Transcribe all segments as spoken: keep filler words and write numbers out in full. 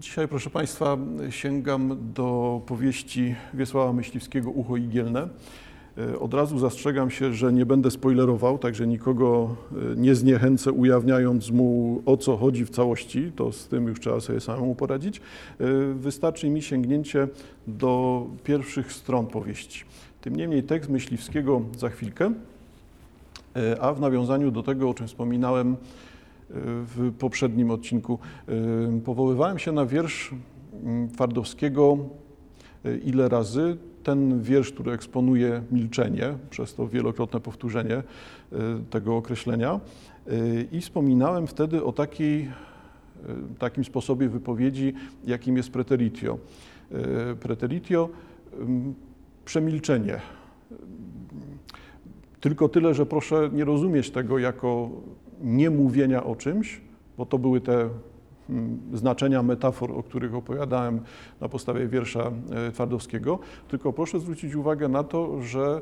Dzisiaj, proszę Państwa, sięgam do powieści Wiesława Myśliwskiego „Ucho igielne”. Od razu zastrzegam się, że nie będę spoilerował, także nikogo nie zniechęcę, ujawniając mu, o co chodzi w całości. To z tym już trzeba sobie samemu poradzić. Wystarczy mi sięgnięcie do pierwszych stron powieści. Tym niemniej tekst Myśliwskiego za chwilkę, a w nawiązaniu do tego, o czym wspominałem w poprzednim odcinku, powoływałem się na wiersz Fardowskiego „Ile razy?”. Ten wiersz, który eksponuje milczenie, przez to wielokrotne powtórzenie tego określenia. I wspominałem wtedy o takiej, takim sposobie wypowiedzi, jakim jest preteritio. Preteritio, przemilczenie. Tylko tyle, że proszę nie rozumieć tego jako nie mówienia o czymś, bo to były te znaczenia metafor, o których opowiadałem na podstawie wiersza Twardowskiego, tylko proszę zwrócić uwagę na to, że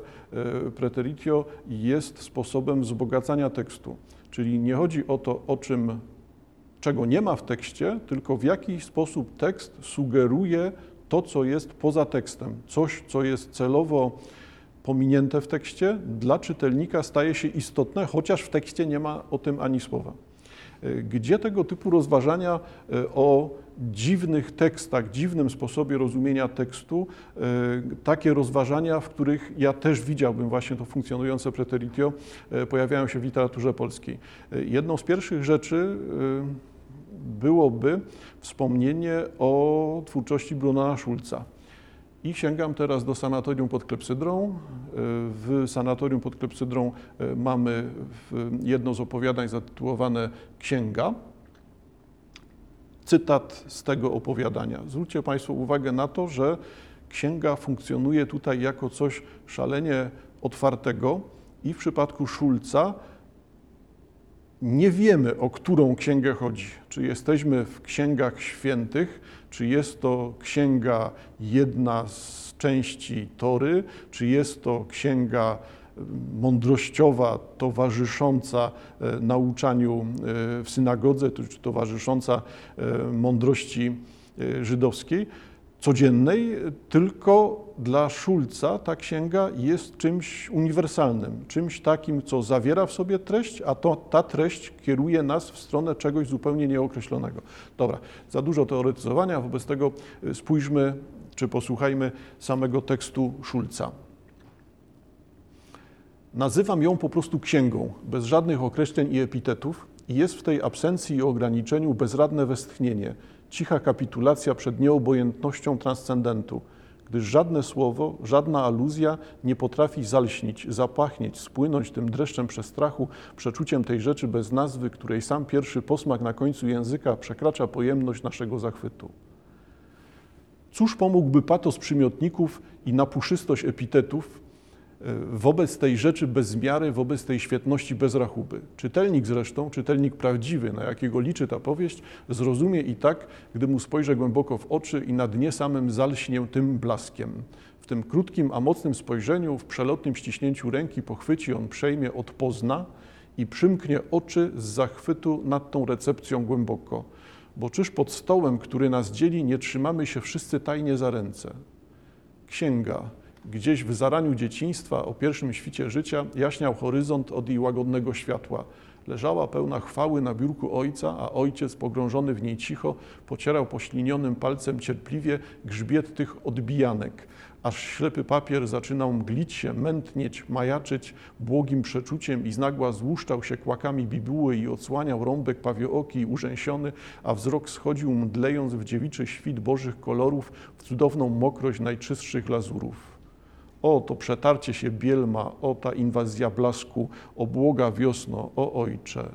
preteritio jest sposobem wzbogacania tekstu, czyli nie chodzi o to, o czym, czego nie ma w tekście, tylko w jaki sposób tekst sugeruje to, co jest poza tekstem, coś, co jest celowo pominięte w tekście, dla czytelnika staje się istotne, chociaż w tekście nie ma o tym ani słowa. Gdzie tego typu rozważania o dziwnych tekstach, dziwnym sposobie rozumienia tekstu, takie rozważania, w których ja też widziałbym właśnie to funkcjonujące preteritio, pojawiają się w literaturze polskiej. Jedną z pierwszych rzeczy byłoby wspomnienie o twórczości Bruna Schulza. I sięgam teraz do Sanatorium pod Klepsydrą. W Sanatorium pod Klepsydrą mamy jedno z opowiadań zatytułowane „Księga”. Cytat z tego opowiadania. Zwróćcie Państwo uwagę na to, że księga funkcjonuje tutaj jako coś szalenie otwartego i w przypadku Schulza nie wiemy, o którą księgę chodzi. Czy jesteśmy w księgach świętych, czy jest to księga jedna z części Tory, czy jest to księga mądrościowa, towarzysząca nauczaniu w synagodze, czy towarzysząca mądrości żydowskiej, codziennej, tylko dla Schulza ta księga jest czymś uniwersalnym, czymś takim, co zawiera w sobie treść, a to, ta treść kieruje nas w stronę czegoś zupełnie nieokreślonego. Dobra, za dużo teoretyzowania, wobec tego spójrzmy, czy posłuchajmy samego tekstu Schulza. Nazywam ją po prostu księgą, bez żadnych określeń i epitetów, i jest w tej absencji i ograniczeniu bezradne westchnienie, cicha kapitulacja przed nieobojętnością transcendentu, gdyż żadne słowo, żadna aluzja nie potrafi zalśnić, zapachnieć, spłynąć tym dreszczem przestrachu, przeczuciem tej rzeczy bez nazwy, której sam pierwszy posmak na końcu języka przekracza pojemność naszego zachwytu. Cóż pomógłby patos przymiotników i napuszystość epitetów wobec tej rzeczy bez miary, wobec tej świetności bez rachuby? Czytelnik zresztą, czytelnik prawdziwy, na jakiego liczy ta powieść, zrozumie i tak, gdy mu spojrzę głęboko w oczy i na dnie samym zalśnię tym blaskiem. W tym krótkim, a mocnym spojrzeniu, w przelotnym ściśnięciu ręki pochwyci on, przejmie, odpozna i przymknie oczy z zachwytu nad tą recepcją głęboko. Bo czyż pod stołem, który nas dzieli, nie trzymamy się wszyscy tajnie za ręce? Księga. Gdzieś w zaraniu dzieciństwa, o pierwszym świcie życia, jaśniał horyzont od jej łagodnego światła. Leżała pełna chwały na biurku ojca, a ojciec, pogrążony w niej cicho, pocierał poślinionym palcem cierpliwie grzbiet tych odbijanek, aż ślepy papier zaczynał mglić się, mętnieć, majaczyć błogim przeczuciem i znagła złuszczał się kłakami bibuły i odsłaniał rąbek pawiołoki urzęsiony, a wzrok schodził, mdlejąc w dziewiczy świt bożych kolorów, w cudowną mokrość najczystszych lazurów. O, to przetarcie się bielma, o, ta inwazja blasku, obłoga wiosno, o ojcze.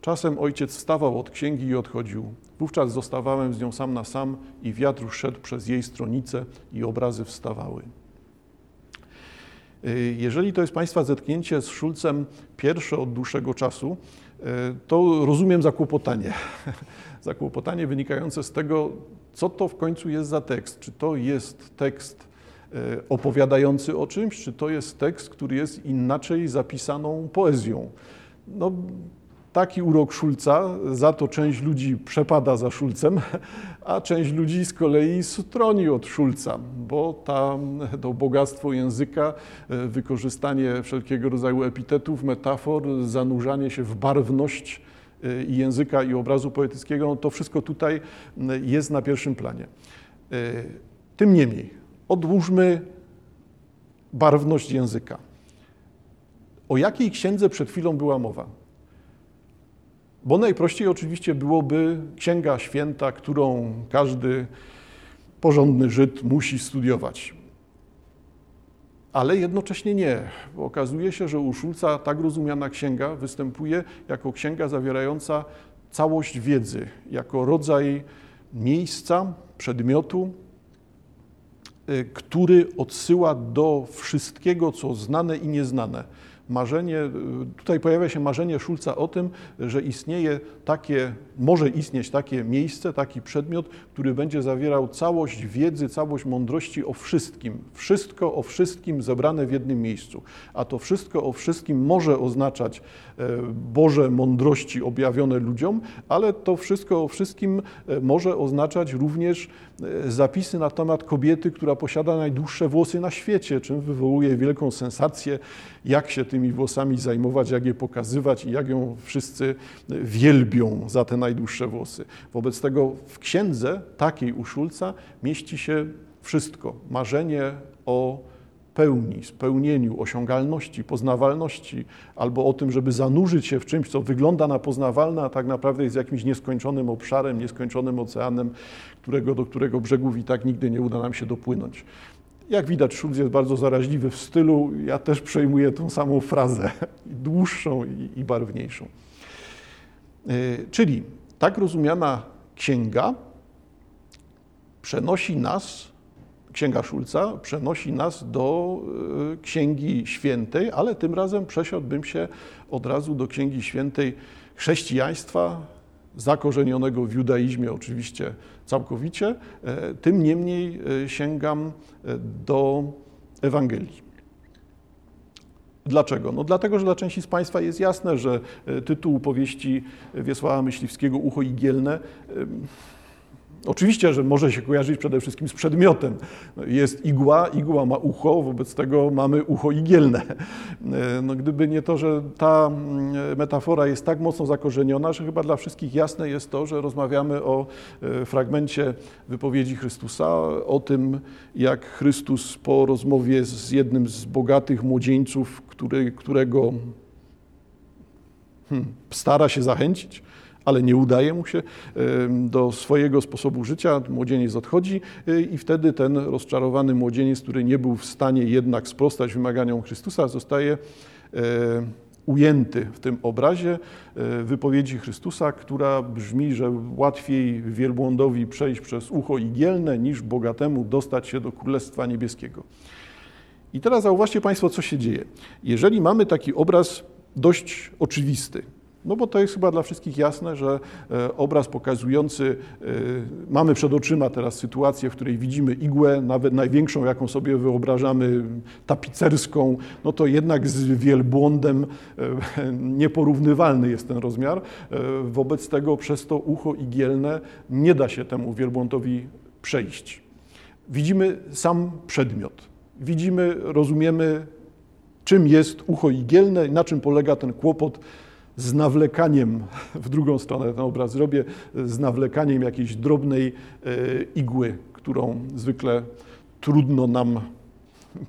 Czasem ojciec wstawał od księgi i odchodził. Wówczas zostawałem z nią sam na sam i wiatr szedł przez jej stronice i obrazy wstawały. Jeżeli to jest Państwa zetknięcie z Schulzem pierwsze od dłuższego czasu, to rozumiem zakłopotanie. Zakłopotanie wynikające z tego, co to w końcu jest za tekst. Czy to jest tekst opowiadający o czymś, czy to jest tekst, który jest inaczej zapisaną poezją. No, Taki urok Schulza, za to część ludzi przepada za Schulzem, a część ludzi z kolei stroni od Schulza, bo ta, to bogactwo języka, wykorzystanie wszelkiego rodzaju epitetów, metafor, zanurzanie się w barwność i języka i obrazu poetyckiego, no to wszystko tutaj jest na pierwszym planie. Tym niemniej odłóżmy barwność języka. O jakiej księdze przed chwilą była mowa? Bo najprościej oczywiście byłoby Księga Święta, którą każdy porządny Żyd musi studiować. Ale jednocześnie nie, bo okazuje się, że u Schulza tak rozumiana księga występuje jako księga zawierająca całość wiedzy, jako rodzaj miejsca, przedmiotu, który odsyła do wszystkiego, co znane i nieznane. Marzenie, tutaj pojawia się marzenie Schulza o tym, że istnieje takie, może istnieć takie miejsce, taki przedmiot, który będzie zawierał całość wiedzy, całość mądrości o wszystkim. Wszystko o wszystkim zebrane w jednym miejscu. A to wszystko o wszystkim może oznaczać Boże mądrości objawione ludziom, ale to wszystko o wszystkim może oznaczać również zapisy na temat kobiety, która posiada najdłuższe włosy na świecie, czym wywołuje wielką sensację, jak się tymi włosami zajmować, jak je pokazywać i jak ją wszyscy wielbią za te najdłuższe włosy. Wobec tego w księdze takiej u Schulza mieści się wszystko. Marzenie o pełni, spełnieniu, osiągalności, poznawalności, albo o tym, żeby zanurzyć się w czymś, co wygląda na poznawalne, a tak naprawdę jest jakimś nieskończonym obszarem, nieskończonym oceanem, którego, do którego brzegów i tak nigdy nie uda nam się dopłynąć. Jak widać, Schulz jest bardzo zaraźliwy w stylu. Ja też przejmuję tą samą frazę, dłuższą i barwniejszą. Czyli tak rozumiana księga przenosi nas, księga Schulza przenosi nas do Księgi Świętej, ale tym razem przesiadłbym się od razu do Księgi Świętej chrześcijaństwa, zakorzenionego w judaizmie oczywiście całkowicie, tym niemniej sięgam do Ewangelii. Dlaczego? No dlatego, że dla części z Państwa jest jasne, że tytuł powieści Wiesława Myśliwskiego Ucho igielne oczywiście, że może się kojarzyć przede wszystkim z przedmiotem. Jest igła, igła ma ucho, wobec tego mamy ucho igielne. No, gdyby nie to, że ta metafora jest tak mocno zakorzeniona, że chyba dla wszystkich jasne jest to, że rozmawiamy o fragmencie wypowiedzi Chrystusa, o tym, jak Chrystus po rozmowie z jednym z bogatych młodzieńców, który, którego hmm, stara się zachęcić, ale nie udaje mu się do swojego sposobu życia, młodzieniec odchodzi i wtedy ten rozczarowany młodzieniec, który nie był w stanie jednak sprostać wymaganiom Chrystusa, zostaje ujęty w tym obrazie wypowiedzi Chrystusa, która brzmi, że łatwiej wielbłądowi przejść przez ucho igielne, niż bogatemu dostać się do Królestwa Niebieskiego. I teraz zauważcie Państwo, co się dzieje. Jeżeli mamy taki obraz dość oczywisty, no bo to jest chyba dla wszystkich jasne, że obraz pokazujący, mamy przed oczyma teraz sytuację, w której widzimy igłę, nawet największą, jaką sobie wyobrażamy, tapicerską, no to jednak z wielbłądem nieporównywalny jest ten rozmiar. Wobec tego przez to ucho igielne nie da się temu wielbłądowi przejść. Widzimy sam przedmiot, widzimy, rozumiemy, czym jest ucho igielne i na czym polega ten kłopot z nawlekaniem, w drugą stronę ten obraz zrobię, z nawlekaniem jakiejś drobnej igły, którą zwykle trudno nam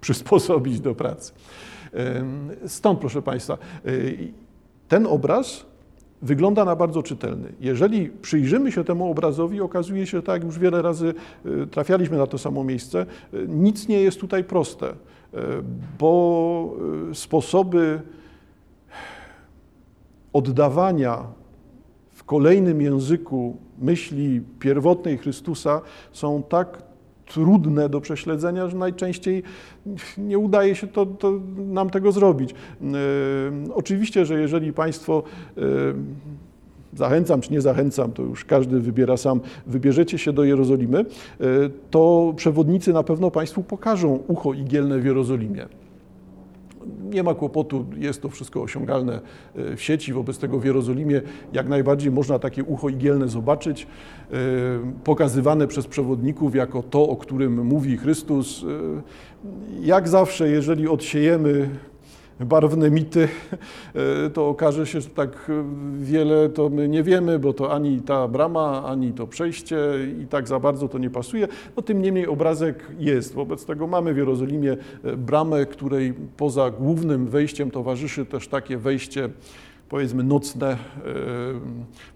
przysposobić do pracy. Stąd, proszę Państwa, ten obraz wygląda na bardzo czytelny. Jeżeli przyjrzymy się temu obrazowi, okazuje się, że tak jak już wiele razy trafialiśmy na to samo miejsce, nic nie jest tutaj proste, bo sposoby oddawania w kolejnym języku myśli pierwotnej Chrystusa są tak trudne do prześledzenia, że najczęściej nie udaje się to, to nam tego zrobić. Yy, oczywiście, że jeżeli Państwo yy, zachęcam czy nie zachęcam, to już każdy wybiera sam, wybierzecie się do Jerozolimy, yy, to przewodnicy na pewno Państwu pokażą ucho igielne w Jerozolimie. nie ma kłopotu, jest to wszystko osiągalne w sieci, wobec tego w Jerozolimie jak najbardziej można takie ucho igielne zobaczyć, pokazywane przez przewodników jako to, o którym mówi Chrystus. Jak zawsze, jeżeli odsiejemy barwne mity, to okaże się, że tak wiele to my nie wiemy, bo to ani ta brama, ani to przejście i tak za bardzo to nie pasuje. No tym niemniej obrazek jest. Wobec tego mamy w Jerozolimie bramę, której poza głównym wejściem towarzyszy też takie wejście, powiedzmy, nocne,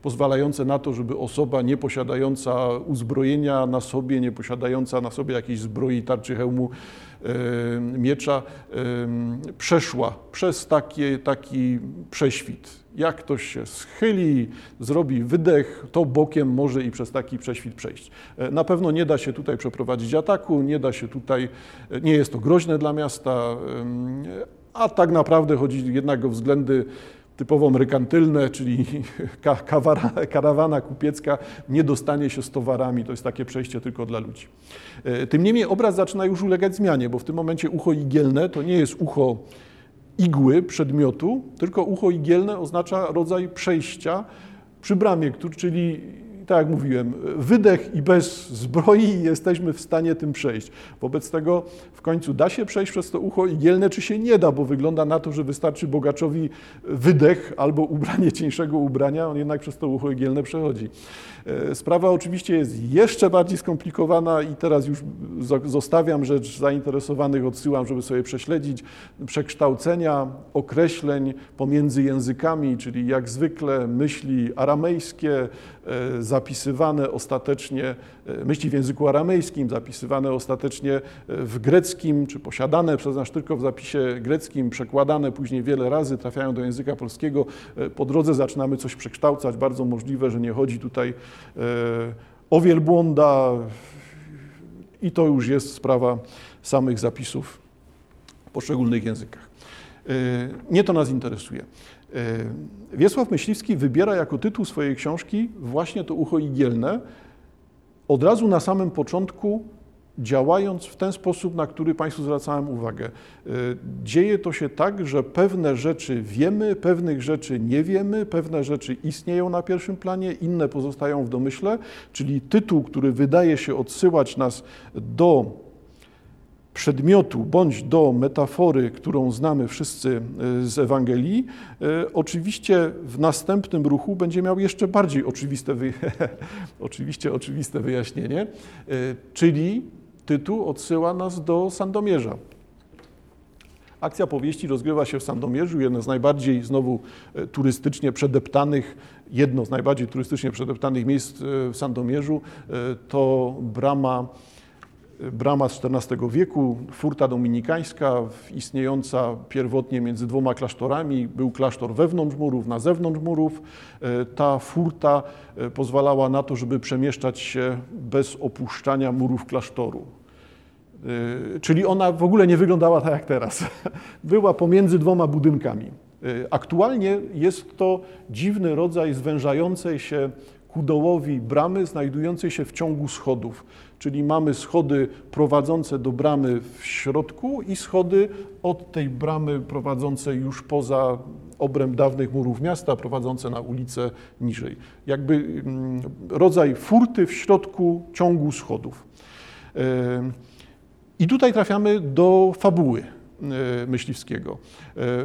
pozwalające na to, żeby osoba nieposiadająca uzbrojenia na sobie, nieposiadająca na sobie jakiejś zbroi, tarczy, hełmu, miecza, przeszła przez takie, taki prześwit. Jak ktoś się schyli, zrobi wydech, to bokiem może i przez taki prześwit przejść. Na pewno nie da się tutaj przeprowadzić ataku, nie da się tutaj, nie jest to groźne dla miasta, a tak naprawdę chodzi jednak o względy typowo merkantylne, czyli karawana kupiecka nie dostanie się z towarami. To jest takie przejście tylko dla ludzi. Tym niemniej obraz zaczyna już ulegać zmianie, bo w tym momencie ucho igielne to nie jest ucho igły, przedmiotu, tylko ucho igielne oznacza rodzaj przejścia przy bramie, czyli tak jak mówiłem, wydech i bez zbroi jesteśmy w stanie tym przejść. Wobec tego w końcu da się przejść przez to ucho igielne, czy się nie da, bo wygląda na to, że wystarczy bogaczowi wydech albo ubranie cieńszego ubrania, on jednak przez to ucho igielne przechodzi. Sprawa oczywiście jest jeszcze bardziej skomplikowana i teraz już zostawiam rzecz zainteresowanych, odsyłam, żeby sobie prześledzić przekształcenia określeń pomiędzy językami, czyli jak zwykle myśli aramejskie, zapisywane ostatecznie, myśli w języku aramejskim, zapisywane ostatecznie w greckim, czy posiadane przez nas tylko w zapisie greckim, przekładane później wiele razy, trafiają do języka polskiego. Po drodze zaczynamy coś przekształcać. Bardzo możliwe, że nie chodzi tutaj o wielbłąda i to już jest sprawa samych zapisów w poszczególnych językach. Nie to nas interesuje. Wiesław Myśliwski wybiera jako tytuł swojej książki właśnie to ucho igielne, od razu na samym początku działając w ten sposób, na który Państwu zwracałem uwagę. Dzieje to się tak, że pewne rzeczy wiemy, pewnych rzeczy nie wiemy, pewne rzeczy istnieją na pierwszym planie, inne pozostają w domyśle, czyli tytuł, który wydaje się odsyłać nas do przedmiotu bądź do metafory, którą znamy wszyscy z Ewangelii, oczywiście w następnym ruchu będzie miał jeszcze bardziej oczywiste, wy... oczywiście oczywiste wyjaśnienie, czyli tytuł odsyła nas do Sandomierza. Akcja powieści rozgrywa się w Sandomierzu, jedno z najbardziej znowu turystycznie przedeptanych, jedno z najbardziej turystycznie przedeptanych miejsc w Sandomierzu, to brama Brama z czternastego wieku, furta dominikańska, istniejąca pierwotnie między dwoma klasztorami. Był klasztor wewnątrz murów, na zewnątrz murów. Ta furta pozwalała na to, żeby przemieszczać się bez opuszczania murów klasztoru. Czyli ona w ogóle nie wyglądała tak jak teraz. Była pomiędzy dwoma budynkami. Aktualnie jest to dziwny rodzaj zwężającej się ku dołowi bramy, znajdującej się w ciągu schodów. Czyli mamy schody prowadzące do bramy w środku i schody od tej bramy prowadzące już poza obręb dawnych murów miasta, prowadzące na ulicę niżej. Jakby rodzaj furty w środku ciągu schodów. I tutaj trafiamy do fabuły Myśliwskiego.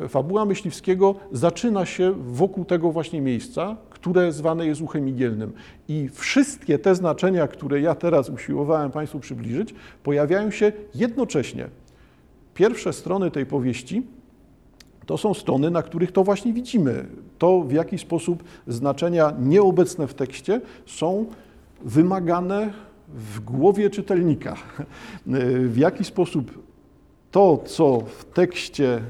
Fabuła Myśliwskiego zaczyna się wokół tego właśnie miejsca, które zwane jest uchem igielnym. I wszystkie te znaczenia, które ja teraz usiłowałem Państwu przybliżyć, pojawiają się jednocześnie. Pierwsze strony tej powieści to są strony, na których to właśnie widzimy. To, w jaki sposób znaczenia nieobecne w tekście są wymagane w głowie czytelnika. W jaki sposób to, co w tekście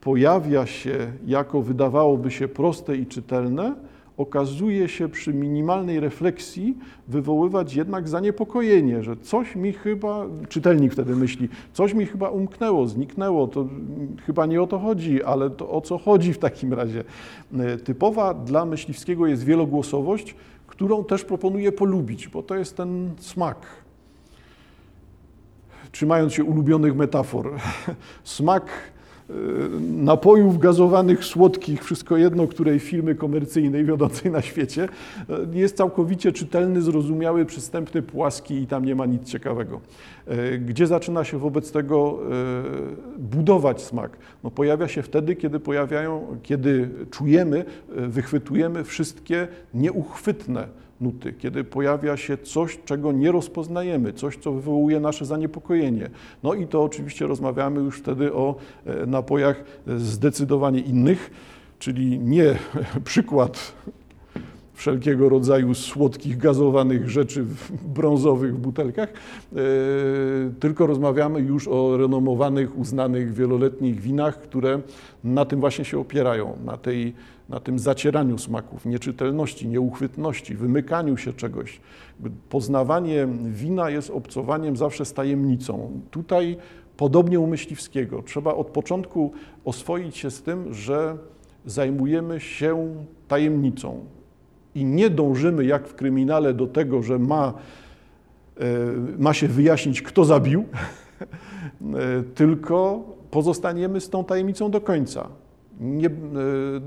pojawia się jako wydawałoby się proste i czytelne, okazuje się przy minimalnej refleksji wywoływać jednak zaniepokojenie, że coś mi chyba, czytelnik wtedy myśli, coś mi chyba umknęło, zniknęło, to chyba nie o to chodzi, ale to o co chodzi w takim razie. Typowa dla Myśliwskiego jest wielogłosowość, którą też proponuję polubić, bo to jest ten smak. Trzymając się ulubionych metafor. Smak napojów gazowanych, słodkich, wszystko jedno, której firmy komercyjnej wiodącej na świecie, jest całkowicie czytelny, zrozumiały, przystępny, płaski i tam nie ma nic ciekawego. Gdzie zaczyna się wobec tego budować smak? No pojawia się wtedy, kiedy pojawiają, kiedy czujemy, wychwytujemy wszystkie nieuchwytne nuty, kiedy pojawia się coś, czego nie rozpoznajemy, coś, co wywołuje nasze zaniepokojenie. No i to oczywiście rozmawiamy już wtedy o napojach zdecydowanie innych, czyli nie przykład wszelkiego rodzaju słodkich, gazowanych rzeczy w brązowych butelkach, tylko rozmawiamy już o renomowanych, uznanych wieloletnich winach, które na tym właśnie się opierają, na tej na tym zacieraniu smaków, nieczytelności, nieuchwytności, wymykaniu się czegoś. Poznawanie wina jest obcowaniem zawsze z tajemnicą. Tutaj podobnie u Myśliwskiego. Trzeba od początku oswoić się z tym, że zajmujemy się tajemnicą i nie dążymy jak w kryminale do tego, że ma, ma się wyjaśnić, kto zabił, tylko pozostaniemy z tą tajemnicą do końca. Nie,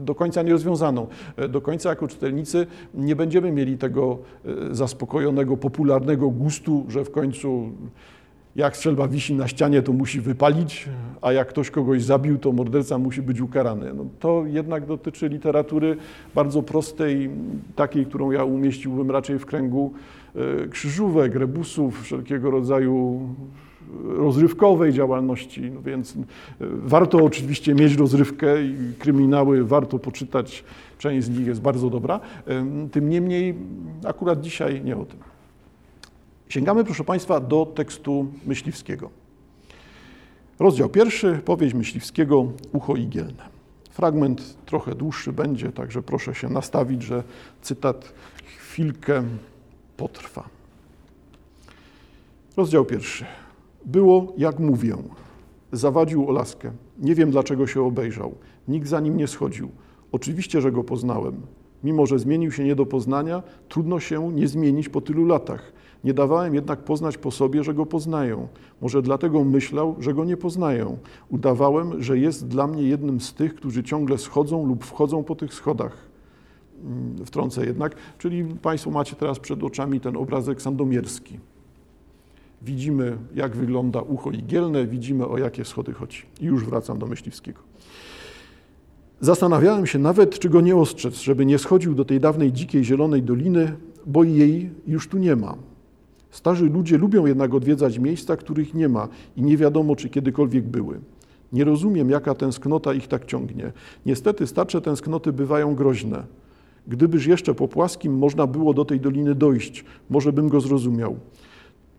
do końca nierozwiązaną. Do końca jako czytelnicy nie będziemy mieli tego zaspokojonego, popularnego gustu, że w końcu jak strzelba wisi na ścianie, to musi wypalić, a jak ktoś kogoś zabił, to morderca musi być ukarany. No, to jednak dotyczy literatury bardzo prostej, takiej, którą ja umieściłbym raczej w kręgu krzyżówek, rebusów, wszelkiego rodzaju rozrywkowej działalności, no więc warto oczywiście mieć rozrywkę i kryminały warto poczytać, część z nich jest bardzo dobra. Tym niemniej akurat dzisiaj nie o tym. Sięgamy, proszę Państwa, do tekstu Myśliwskiego. Rozdział pierwszy, powieść Myśliwskiego, Ucho igielne. Fragment trochę dłuższy będzie, także proszę się nastawić, że cytat chwilkę potrwa. Rozdział pierwszy. Było, jak mówię. Zawadził o laskę. Nie wiem, dlaczego się obejrzał. Nikt za nim nie schodził. Oczywiście, że go poznałem. Mimo, że zmienił się nie do poznania, trudno się nie zmienić po tylu latach. Nie dawałem jednak poznać po sobie, że go poznaję. Może dlatego myślał, że go nie poznaję. Udawałem, że jest dla mnie jednym z tych, którzy ciągle schodzą lub wchodzą po tych schodach. Wtrącę jednak, czyli Państwo macie teraz przed oczami ten obrazek sandomierski. Widzimy, jak wygląda ucho igielne, widzimy, o jakie schody chodzi. I już wracam do Myśliwskiego. Zastanawiałem się nawet, czy go nie ostrzec, żeby nie schodził do tej dawnej dzikiej zielonej doliny, bo jej już tu nie ma. Starzy ludzie lubią jednak odwiedzać miejsca, których nie ma i nie wiadomo, czy kiedykolwiek były. Nie rozumiem, jaka tęsknota ich tak ciągnie. Niestety starcze tęsknoty bywają groźne. Gdybyż jeszcze po płaskim można było do tej doliny dojść, może bym go zrozumiał.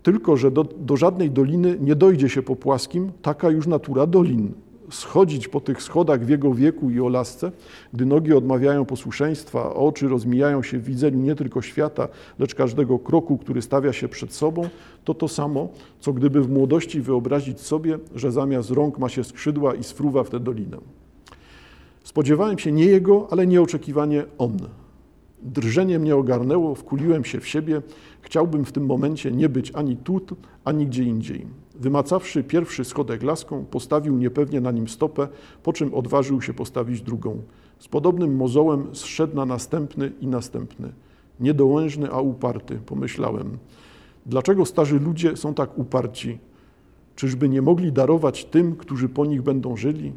Tylko, że do, do żadnej doliny nie dojdzie się po płaskim, taka już natura dolin. Schodzić po tych schodach w jego wieku i o lasce, gdy nogi odmawiają posłuszeństwa, a oczy rozmijają się w widzeniu nie tylko świata, lecz każdego kroku, który stawia się przed sobą, to to samo, co gdyby w młodości wyobrazić sobie, że zamiast rąk ma się skrzydła i sfruwa w tę dolinę. Spodziewałem się nie jego, ale nieoczekiwanie on. Drżenie mnie ogarnęło, wkuliłem się w siebie. Chciałbym w tym momencie nie być ani tu, ani gdzie indziej. Wymacawszy pierwszy schodek laską, postawił niepewnie na nim stopę, po czym odważył się postawić drugą. Z podobnym mozołem zszedł na następny i następny. Niedołężny, a uparty, pomyślałem. Dlaczego starzy ludzie są tak uparci? Czyżby nie mogli darować tym, którzy po nich będą żyli?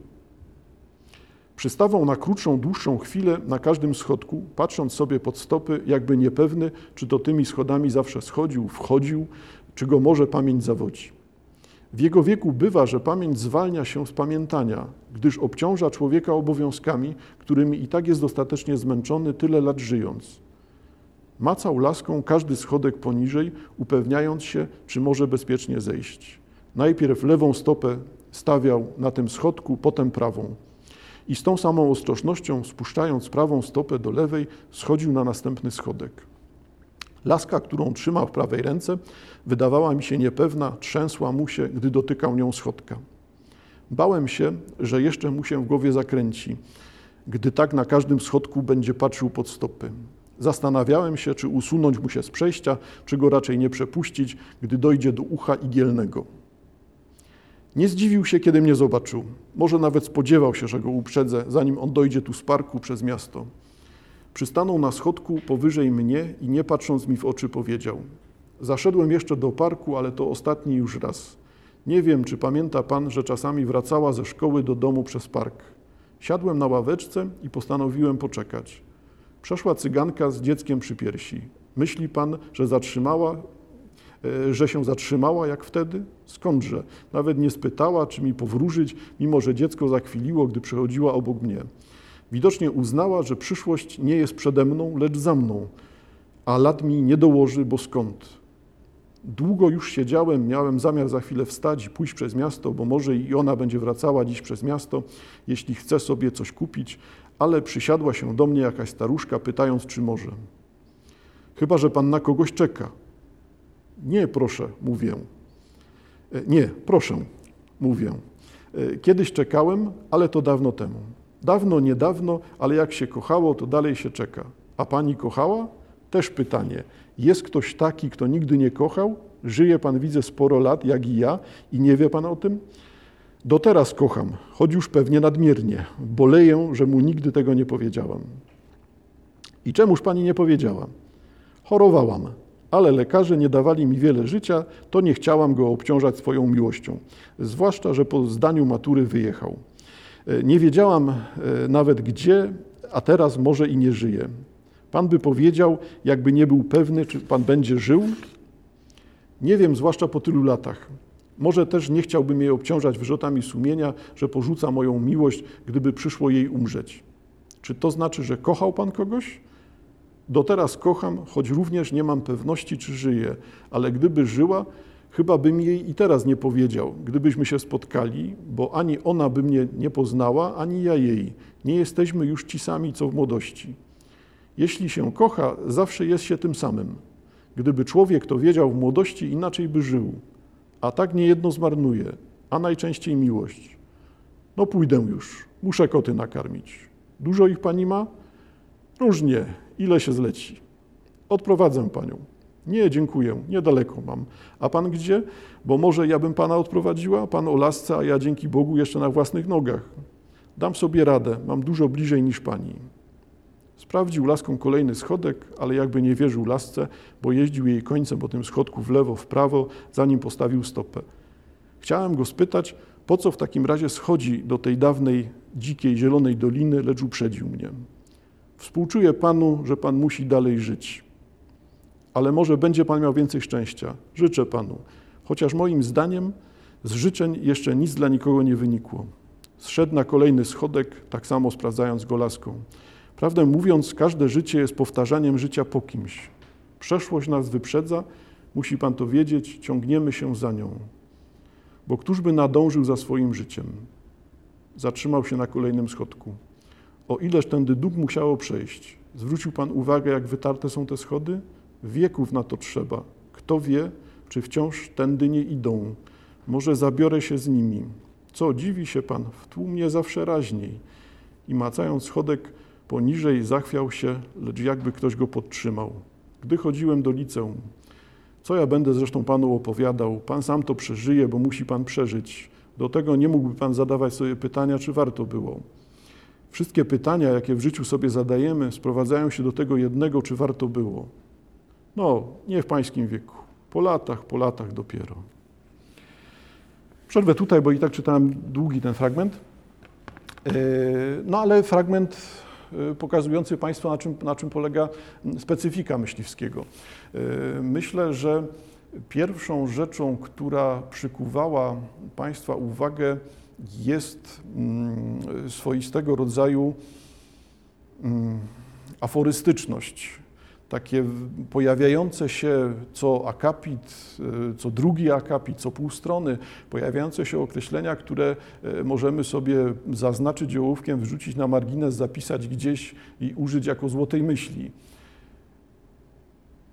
Przystawał na krótszą, dłuższą chwilę na każdym schodku, patrząc sobie pod stopy, jakby niepewny, czy to tymi schodami zawsze schodził, wchodził, czy go może pamięć zawodzi. W jego wieku bywa, że pamięć zwalnia się z pamiętania, gdyż obciąża człowieka obowiązkami, którymi i tak jest dostatecznie zmęczony tyle lat żyjąc. Macał laską każdy schodek poniżej, upewniając się, czy może bezpiecznie zejść. Najpierw lewą stopę stawiał na tym schodku, potem prawą. I z tą samą ostrożnością, spuszczając prawą stopę do lewej, schodził na następny schodek. Laska, którą trzymał w prawej ręce, wydawała mi się niepewna, trzęsła mu się, gdy dotykał nią schodka. Bałem się, że jeszcze mu się w głowie zakręci, gdy tak na każdym schodku będzie patrzył pod stopy. Zastanawiałem się, czy usunąć mu się z przejścia, czy go raczej nie przepuścić, gdy dojdzie do ucha igielnego. Nie zdziwił się, kiedy mnie zobaczył. Może nawet spodziewał się, że go uprzedzę, zanim on dojdzie tu z parku przez miasto. Przystanął na schodku powyżej mnie i nie patrząc mi w oczy powiedział: zaszedłem jeszcze do parku, ale to ostatni już raz. Nie wiem, czy pamięta pan, że czasami wracała ze szkoły do domu przez park. Siadłem na ławeczce i postanowiłem poczekać. Przeszła cyganka z dzieckiem przy piersi. Myśli pan, że zatrzymała, że się zatrzymała jak wtedy? Skądże? Nawet nie spytała, czy mi powróżyć, mimo że dziecko zachwiliło, gdy przechodziła obok mnie. Widocznie uznała, że przyszłość nie jest przede mną, lecz za mną, a lat mi nie dołoży, bo skąd? Długo już siedziałem, miałem zamiar za chwilę wstać i pójść przez miasto, bo może i ona będzie wracała dziś przez miasto, jeśli chce sobie coś kupić, ale przysiadła się do mnie jakaś staruszka, pytając, czy może. Chyba że pan na kogoś czeka. Nie, proszę, mówię. Nie, proszę, mówię. Kiedyś czekałem, ale to dawno temu. Dawno, niedawno, ale jak się kochało, to dalej się czeka. A pani kochała? Też pytanie. Jest ktoś taki, kto nigdy nie kochał? Żyje pan, widzę, sporo lat, jak i ja, i nie wie pan o tym? Do teraz kocham, choć już pewnie nadmiernie. Boleję, że mu nigdy tego nie powiedziałam. I czemuż pani nie powiedziała? Chorowałam, ale lekarze nie dawali mi wiele życia, to nie chciałam go obciążać swoją miłością. Zwłaszcza, że po zdaniu matury wyjechał. Nie wiedziałam nawet gdzie, a teraz może i nie żyje. Pan by powiedział, jakby nie był pewny, czy pan będzie żył? Nie wiem, zwłaszcza po tylu latach. Może też nie chciałbym jej obciążać wyrzutami sumienia, że porzuca moją miłość, gdyby przyszło jej umrzeć. Czy to znaczy, że kochał pan kogoś? Do teraz kocham, choć również nie mam pewności, czy żyje, ale gdyby żyła, chyba bym jej i teraz nie powiedział, gdybyśmy się spotkali, bo ani ona by mnie nie poznała, ani ja jej. Nie jesteśmy już ci sami, co w młodości. Jeśli się kocha, zawsze jest się tym samym. Gdyby człowiek to wiedział w młodości, inaczej by żył. A tak niejedno zmarnuje, a najczęściej miłość. No pójdę już, muszę koty nakarmić. Dużo ich pani ma? Różnie, ile się zleci. Odprowadzę panią. Nie, dziękuję, niedaleko mam. A pan gdzie? Bo może ja bym pana odprowadziła, pan o lasce, a ja dzięki Bogu jeszcze na własnych nogach. Dam sobie radę, mam dużo bliżej niż pani. Sprawdził laską kolejny schodek, ale jakby nie wierzył lasce, bo jeździł jej końcem po tym schodku w lewo, w prawo, zanim postawił stopę. Chciałem go spytać, po co w takim razie schodzi do tej dawnej, dzikiej, zielonej doliny, lecz uprzedził mnie. Współczuję panu, że pan musi dalej żyć. Ale może będzie pan miał więcej szczęścia. Życzę panu. Chociaż moim zdaniem z życzeń jeszcze nic dla nikogo nie wynikło. Zszedł na kolejny schodek, tak samo sprawdzając go laską. Prawdę mówiąc, każde życie jest powtarzaniem życia po kimś. Przeszłość nas wyprzedza, musi pan to wiedzieć, ciągniemy się za nią. Bo któż by nadążył za swoim życiem? Zatrzymał się na kolejnym schodku. O ileż tędy dób musiało przejść? Zwrócił pan uwagę, jak wytarte są te schody? Wieków na to trzeba. Kto wie, czy wciąż tędy nie idą. Może zabiorę się z nimi. Co, dziwi się pan, w tłumie zawsze raźniej. I macając schodek poniżej zachwiał się, lecz jakby ktoś go podtrzymał. Gdy chodziłem do liceum, co ja będę zresztą panu opowiadał, pan sam to przeżyje, bo musi pan przeżyć. Do tego nie mógłby pan zadawać sobie pytania, czy warto było. Wszystkie pytania, jakie w życiu sobie zadajemy, sprowadzają się do tego jednego, czy warto było. No, nie w pańskim wieku. Po latach, po latach dopiero. Przerwę tutaj, bo i tak czytałem długi ten fragment. No ale fragment pokazujący państwu, na czym, na czym polega specyfika Myśliwskiego. Myślę, że pierwszą rzeczą, która przykuwała państwa uwagę, jest swoistego rodzaju aforystyczność. Takie pojawiające się co akapit, co drugi akapit, co pół strony, pojawiające się określenia, które możemy sobie zaznaczyć ołówkiem, wrzucić na margines, zapisać gdzieś i użyć jako złotej myśli.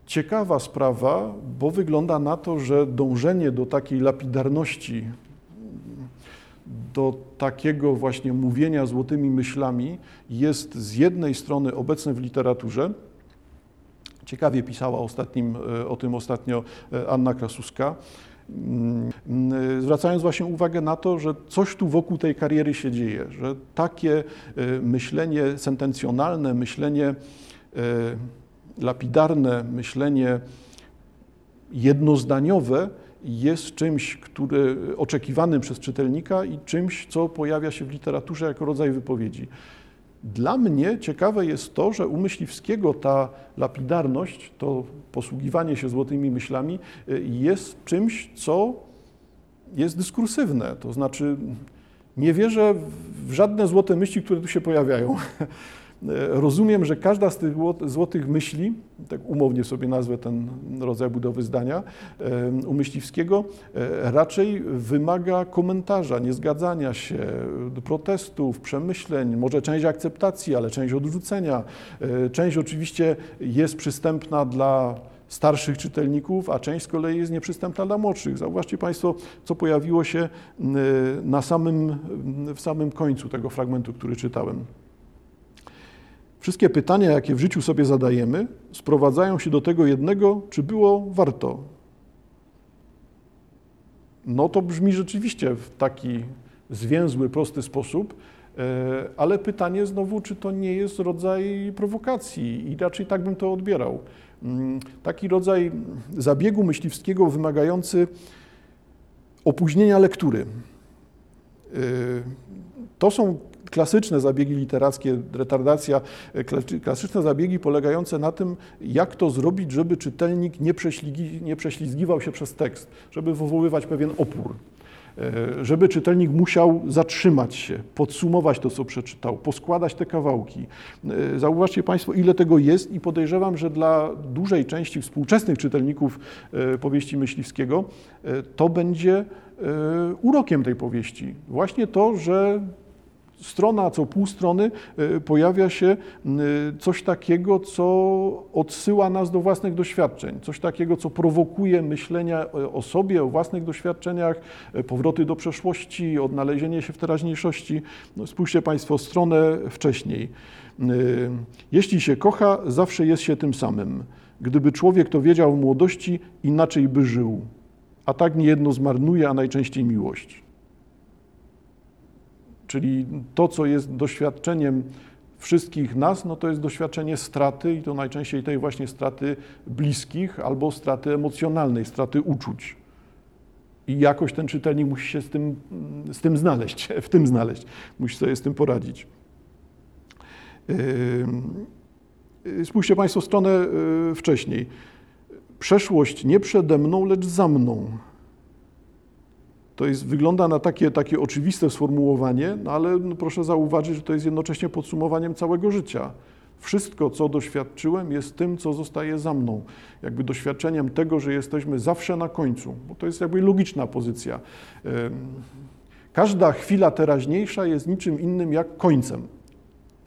Ciekawa sprawa, bo wygląda na to, że dążenie do takiej lapidarności, do takiego właśnie mówienia złotymi myślami jest z jednej strony obecne w literaturze. Ciekawie pisała ostatnim, o tym ostatnio Anna Krasuska. zwracając właśnie uwagę na to, że coś tu wokół tej kariery się dzieje, że takie myślenie sentencjonalne, myślenie lapidarne, myślenie jednozdaniowe jest czymś, który oczekiwanym przez czytelnika i czymś, co pojawia się w literaturze jako rodzaj wypowiedzi. Dla mnie ciekawe jest to, że u Myśliwskiego ta lapidarność, to posługiwanie się złotymi myślami jest czymś, co jest dyskursywne. To znaczy nie wierzę w żadne złote myśli, które tu się pojawiają. Rozumiem, że każda z tych złotych myśli, tak umownie sobie nazwę ten rodzaj budowy zdania u Myśliwskiego, raczej wymaga komentarza, niezgadzania się, protestów, przemyśleń, może część akceptacji, ale część odrzucenia. Część oczywiście jest przystępna dla starszych czytelników, a część z kolei jest nieprzystępna dla młodszych. Zauważcie Państwo, co pojawiło się na samym, w samym końcu tego fragmentu, który czytałem. Wszystkie pytania, jakie w życiu sobie zadajemy, sprowadzają się do tego jednego, czy było warto. No to brzmi rzeczywiście w taki zwięzły, prosty sposób, ale pytanie znowu, czy to nie jest rodzaj prowokacji i raczej tak bym to odbierał. Taki rodzaj zabiegu myśliwskiego wymagający opóźnienia lektury. To są klasyczne zabiegi literackie, retardacja, klasyczne zabiegi polegające na tym, jak to zrobić, żeby czytelnik nie, prześligi, nie prześlizgiwał się przez tekst, żeby wywoływać pewien opór, żeby czytelnik musiał zatrzymać się, podsumować to, co przeczytał, poskładać te kawałki. Zauważcie Państwo, ile tego jest i podejrzewam, że dla dużej części współczesnych czytelników powieści Myśliwskiego to będzie urokiem tej powieści. Właśnie to, że strona, co pół strony pojawia się coś takiego, co odsyła nas do własnych doświadczeń, coś takiego, co prowokuje myślenia o sobie, o własnych doświadczeniach, powroty do przeszłości, odnalezienie się w teraźniejszości. No, spójrzcie Państwo stronę wcześniej. Jeśli się kocha, zawsze jest się tym samym. Gdyby człowiek to wiedział w młodości, inaczej by żył. A tak niejedno zmarnuje, a najczęściej miłość. Czyli to, co jest doświadczeniem wszystkich nas, no to jest doświadczenie straty i to najczęściej tej właśnie straty bliskich albo straty emocjonalnej, straty uczuć. I jakoś ten czytelnik musi się z tym, z tym znaleźć, w tym znaleźć, musi sobie z tym poradzić. Spójrzcie Państwo stronę wcześniej. Przeszłość nie przede mną, lecz za mną. To jest, wygląda na takie, takie oczywiste sformułowanie, no ale proszę zauważyć, że to jest jednocześnie podsumowaniem całego życia. Wszystko, co doświadczyłem, jest tym, co zostaje za mną. Jakby doświadczeniem tego, że jesteśmy zawsze na końcu, bo to jest jakby logiczna pozycja. Każda chwila teraźniejsza jest niczym innym jak końcem.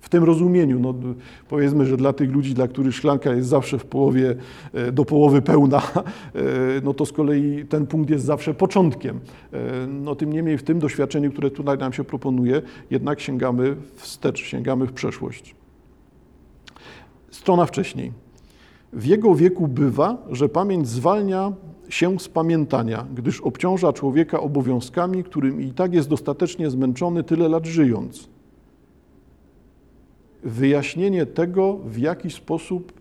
W tym rozumieniu, no, powiedzmy, że dla tych ludzi, dla których szklanka jest zawsze w połowie, do połowy pełna, no to z kolei ten punkt jest zawsze początkiem. No, tym niemniej w tym doświadczeniu, które tutaj nam się proponuje, jednak sięgamy wstecz, sięgamy w przeszłość. Strona wcześniej. W jego wieku bywa, że pamięć zwalnia się z pamiętania, gdyż obciąża człowieka obowiązkami, którym i tak jest dostatecznie zmęczony tyle lat żyjąc. Wyjaśnienie tego, w jaki sposób,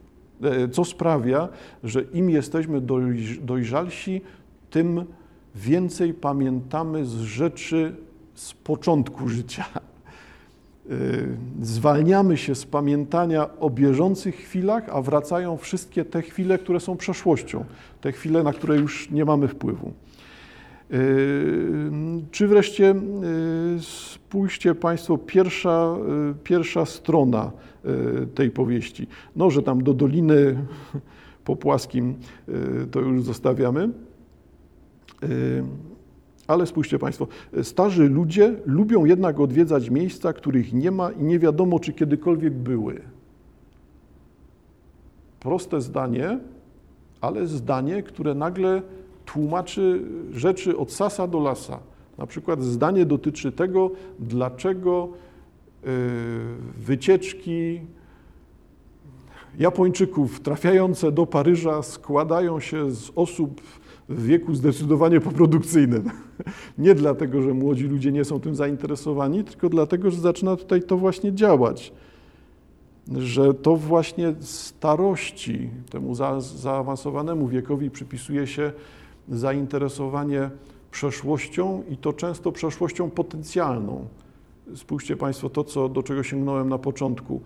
co sprawia, że im jesteśmy dojrzalsi, tym więcej pamiętamy z rzeczy z początku życia. Zwalniamy się z pamiętania o bieżących chwilach, a wracają wszystkie te chwile, które są przeszłością, te chwile, na które już nie mamy wpływu. Czy wreszcie spójrzcie Państwo, pierwsza, pierwsza strona tej powieści. No, że tam do Doliny po Płaskim to już zostawiamy. Ale spójrzcie Państwo, starzy ludzie lubią jednak odwiedzać miejsca, których nie ma i nie wiadomo, czy kiedykolwiek były. Proste zdanie, ale zdanie, które nagle tłumaczy rzeczy od sasa do lasa. Na przykład zdanie dotyczy tego, dlaczego wycieczki Japończyków trafiające do Paryża składają się z osób w wieku zdecydowanie poprodukcyjnym. Nie dlatego, że młodzi ludzie nie są tym zainteresowani, tylko dlatego, że zaczyna tutaj to właśnie działać. Że to właśnie starości, temu za, zaawansowanemu wiekowi przypisuje się zainteresowanie przeszłością i to często przeszłością potencjalną. Spójrzcie Państwo to, co, do czego sięgnąłem na początku.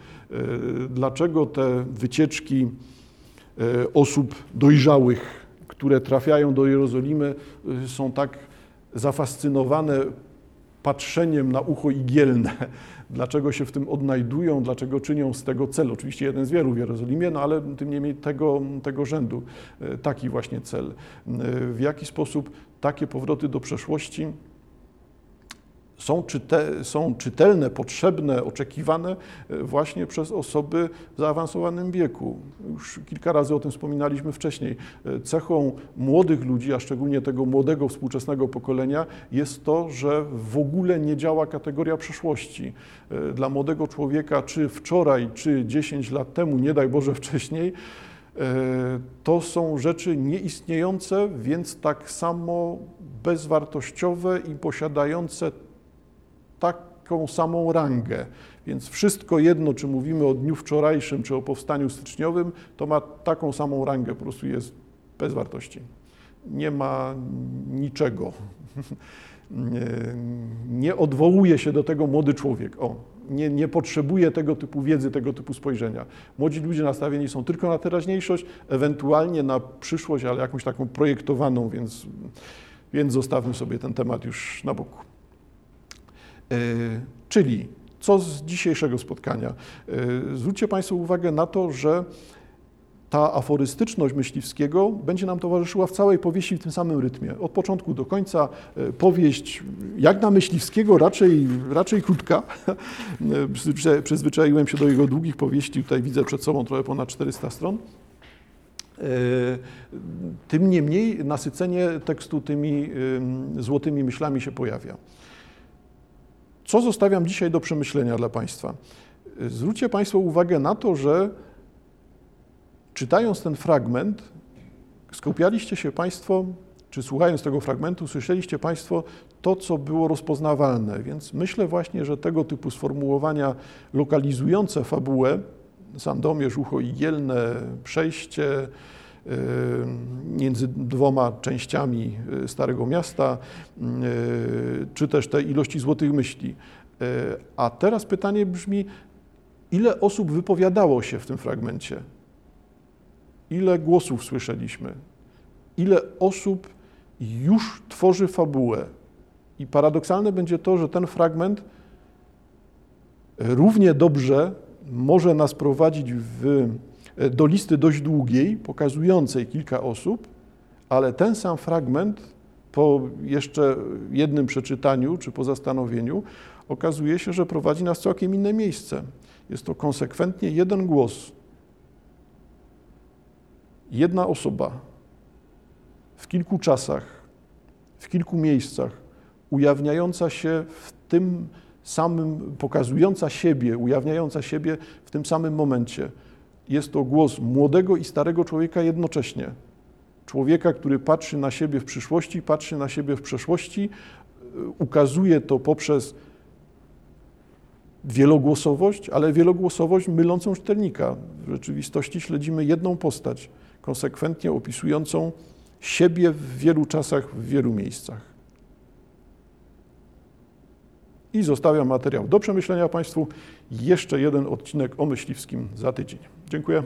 Dlaczego te wycieczki osób dojrzałych, które trafiają do Jerozolimy, są tak zafascynowane patrzeniem na ucho igielne? Dlaczego się w tym odnajdują, dlaczego czynią z tego cel? Oczywiście jeden z wielu w Jerozolimie, no ale tym niemniej tego, tego rzędu taki właśnie cel. W jaki sposób takie powroty do przeszłości są, czyte, są czytelne, potrzebne, oczekiwane właśnie przez osoby w zaawansowanym wieku. Już kilka razy o tym wspominaliśmy wcześniej. Cechą młodych ludzi, a szczególnie tego młodego, współczesnego pokolenia jest to, że w ogóle nie działa kategoria przeszłości. Dla młodego człowieka, czy wczoraj, czy dziesięć lat temu, nie daj Boże wcześniej, to są rzeczy nieistniejące, więc tak samo bezwartościowe i posiadające taką samą rangę. Więc wszystko jedno, czy mówimy o dniu wczorajszym, czy o powstaniu styczniowym, to ma taką samą rangę, po prostu jest bez wartości. Nie ma niczego. Nie odwołuje się do tego młody człowiek. O, nie, nie potrzebuje tego typu wiedzy, tego typu spojrzenia. Młodzi ludzie nastawieni są tylko na teraźniejszość, ewentualnie na przyszłość, ale jakąś taką projektowaną, więc, więc zostawmy sobie ten temat już na boku. Czyli, co z dzisiejszego spotkania? Zwróćcie Państwo uwagę na to, że ta aforystyczność Myśliwskiego będzie nam towarzyszyła w całej powieści w tym samym rytmie. Od początku do końca powieść, jak na Myśliwskiego, raczej, raczej krótka. Przyzwyczaiłem się do jego długich powieści, tutaj widzę przed sobą trochę ponad czterysta stron. Tym niemniej nasycenie tekstu tymi złotymi myślami się pojawia. Co zostawiam dzisiaj do przemyślenia dla Państwa? Zwróćcie Państwo uwagę na to, że czytając ten fragment, skupialiście się Państwo, czy słuchając tego fragmentu, słyszeliście Państwo to, co było rozpoznawalne. Więc myślę właśnie, że tego typu sformułowania lokalizujące fabułę, Sandomierz, ucho igielne, przejście między dwoma częściami Starego Miasta, czy też te ilości złotych myśli. A teraz pytanie brzmi, ile osób wypowiadało się w tym fragmencie? Ile głosów słyszeliśmy? Ile osób już tworzy fabułę? I paradoksalne będzie to, że ten fragment równie dobrze może nas prowadzić w do listy dość długiej, pokazującej kilka osób, ale ten sam fragment po jeszcze jednym przeczytaniu czy po zastanowieniu okazuje się, że prowadzi nas w całkiem inne miejsce. Jest to konsekwentnie jeden głos, jedna osoba w kilku czasach, w kilku miejscach, ujawniająca się w tym samym, pokazująca siebie, ujawniająca siebie w tym samym momencie. Jest to głos młodego i starego człowieka jednocześnie. Człowieka, który patrzy na siebie w przyszłości, patrzy na siebie w przeszłości, ukazuje to poprzez wielogłosowość, ale wielogłosowość mylącą czytelnika. W rzeczywistości śledzimy jedną postać, konsekwentnie opisującą siebie w wielu czasach, w wielu miejscach. I zostawiam materiał do przemyślenia Państwu. Jeszcze jeden odcinek o Myśliwskim za tydzień. Dziękuję.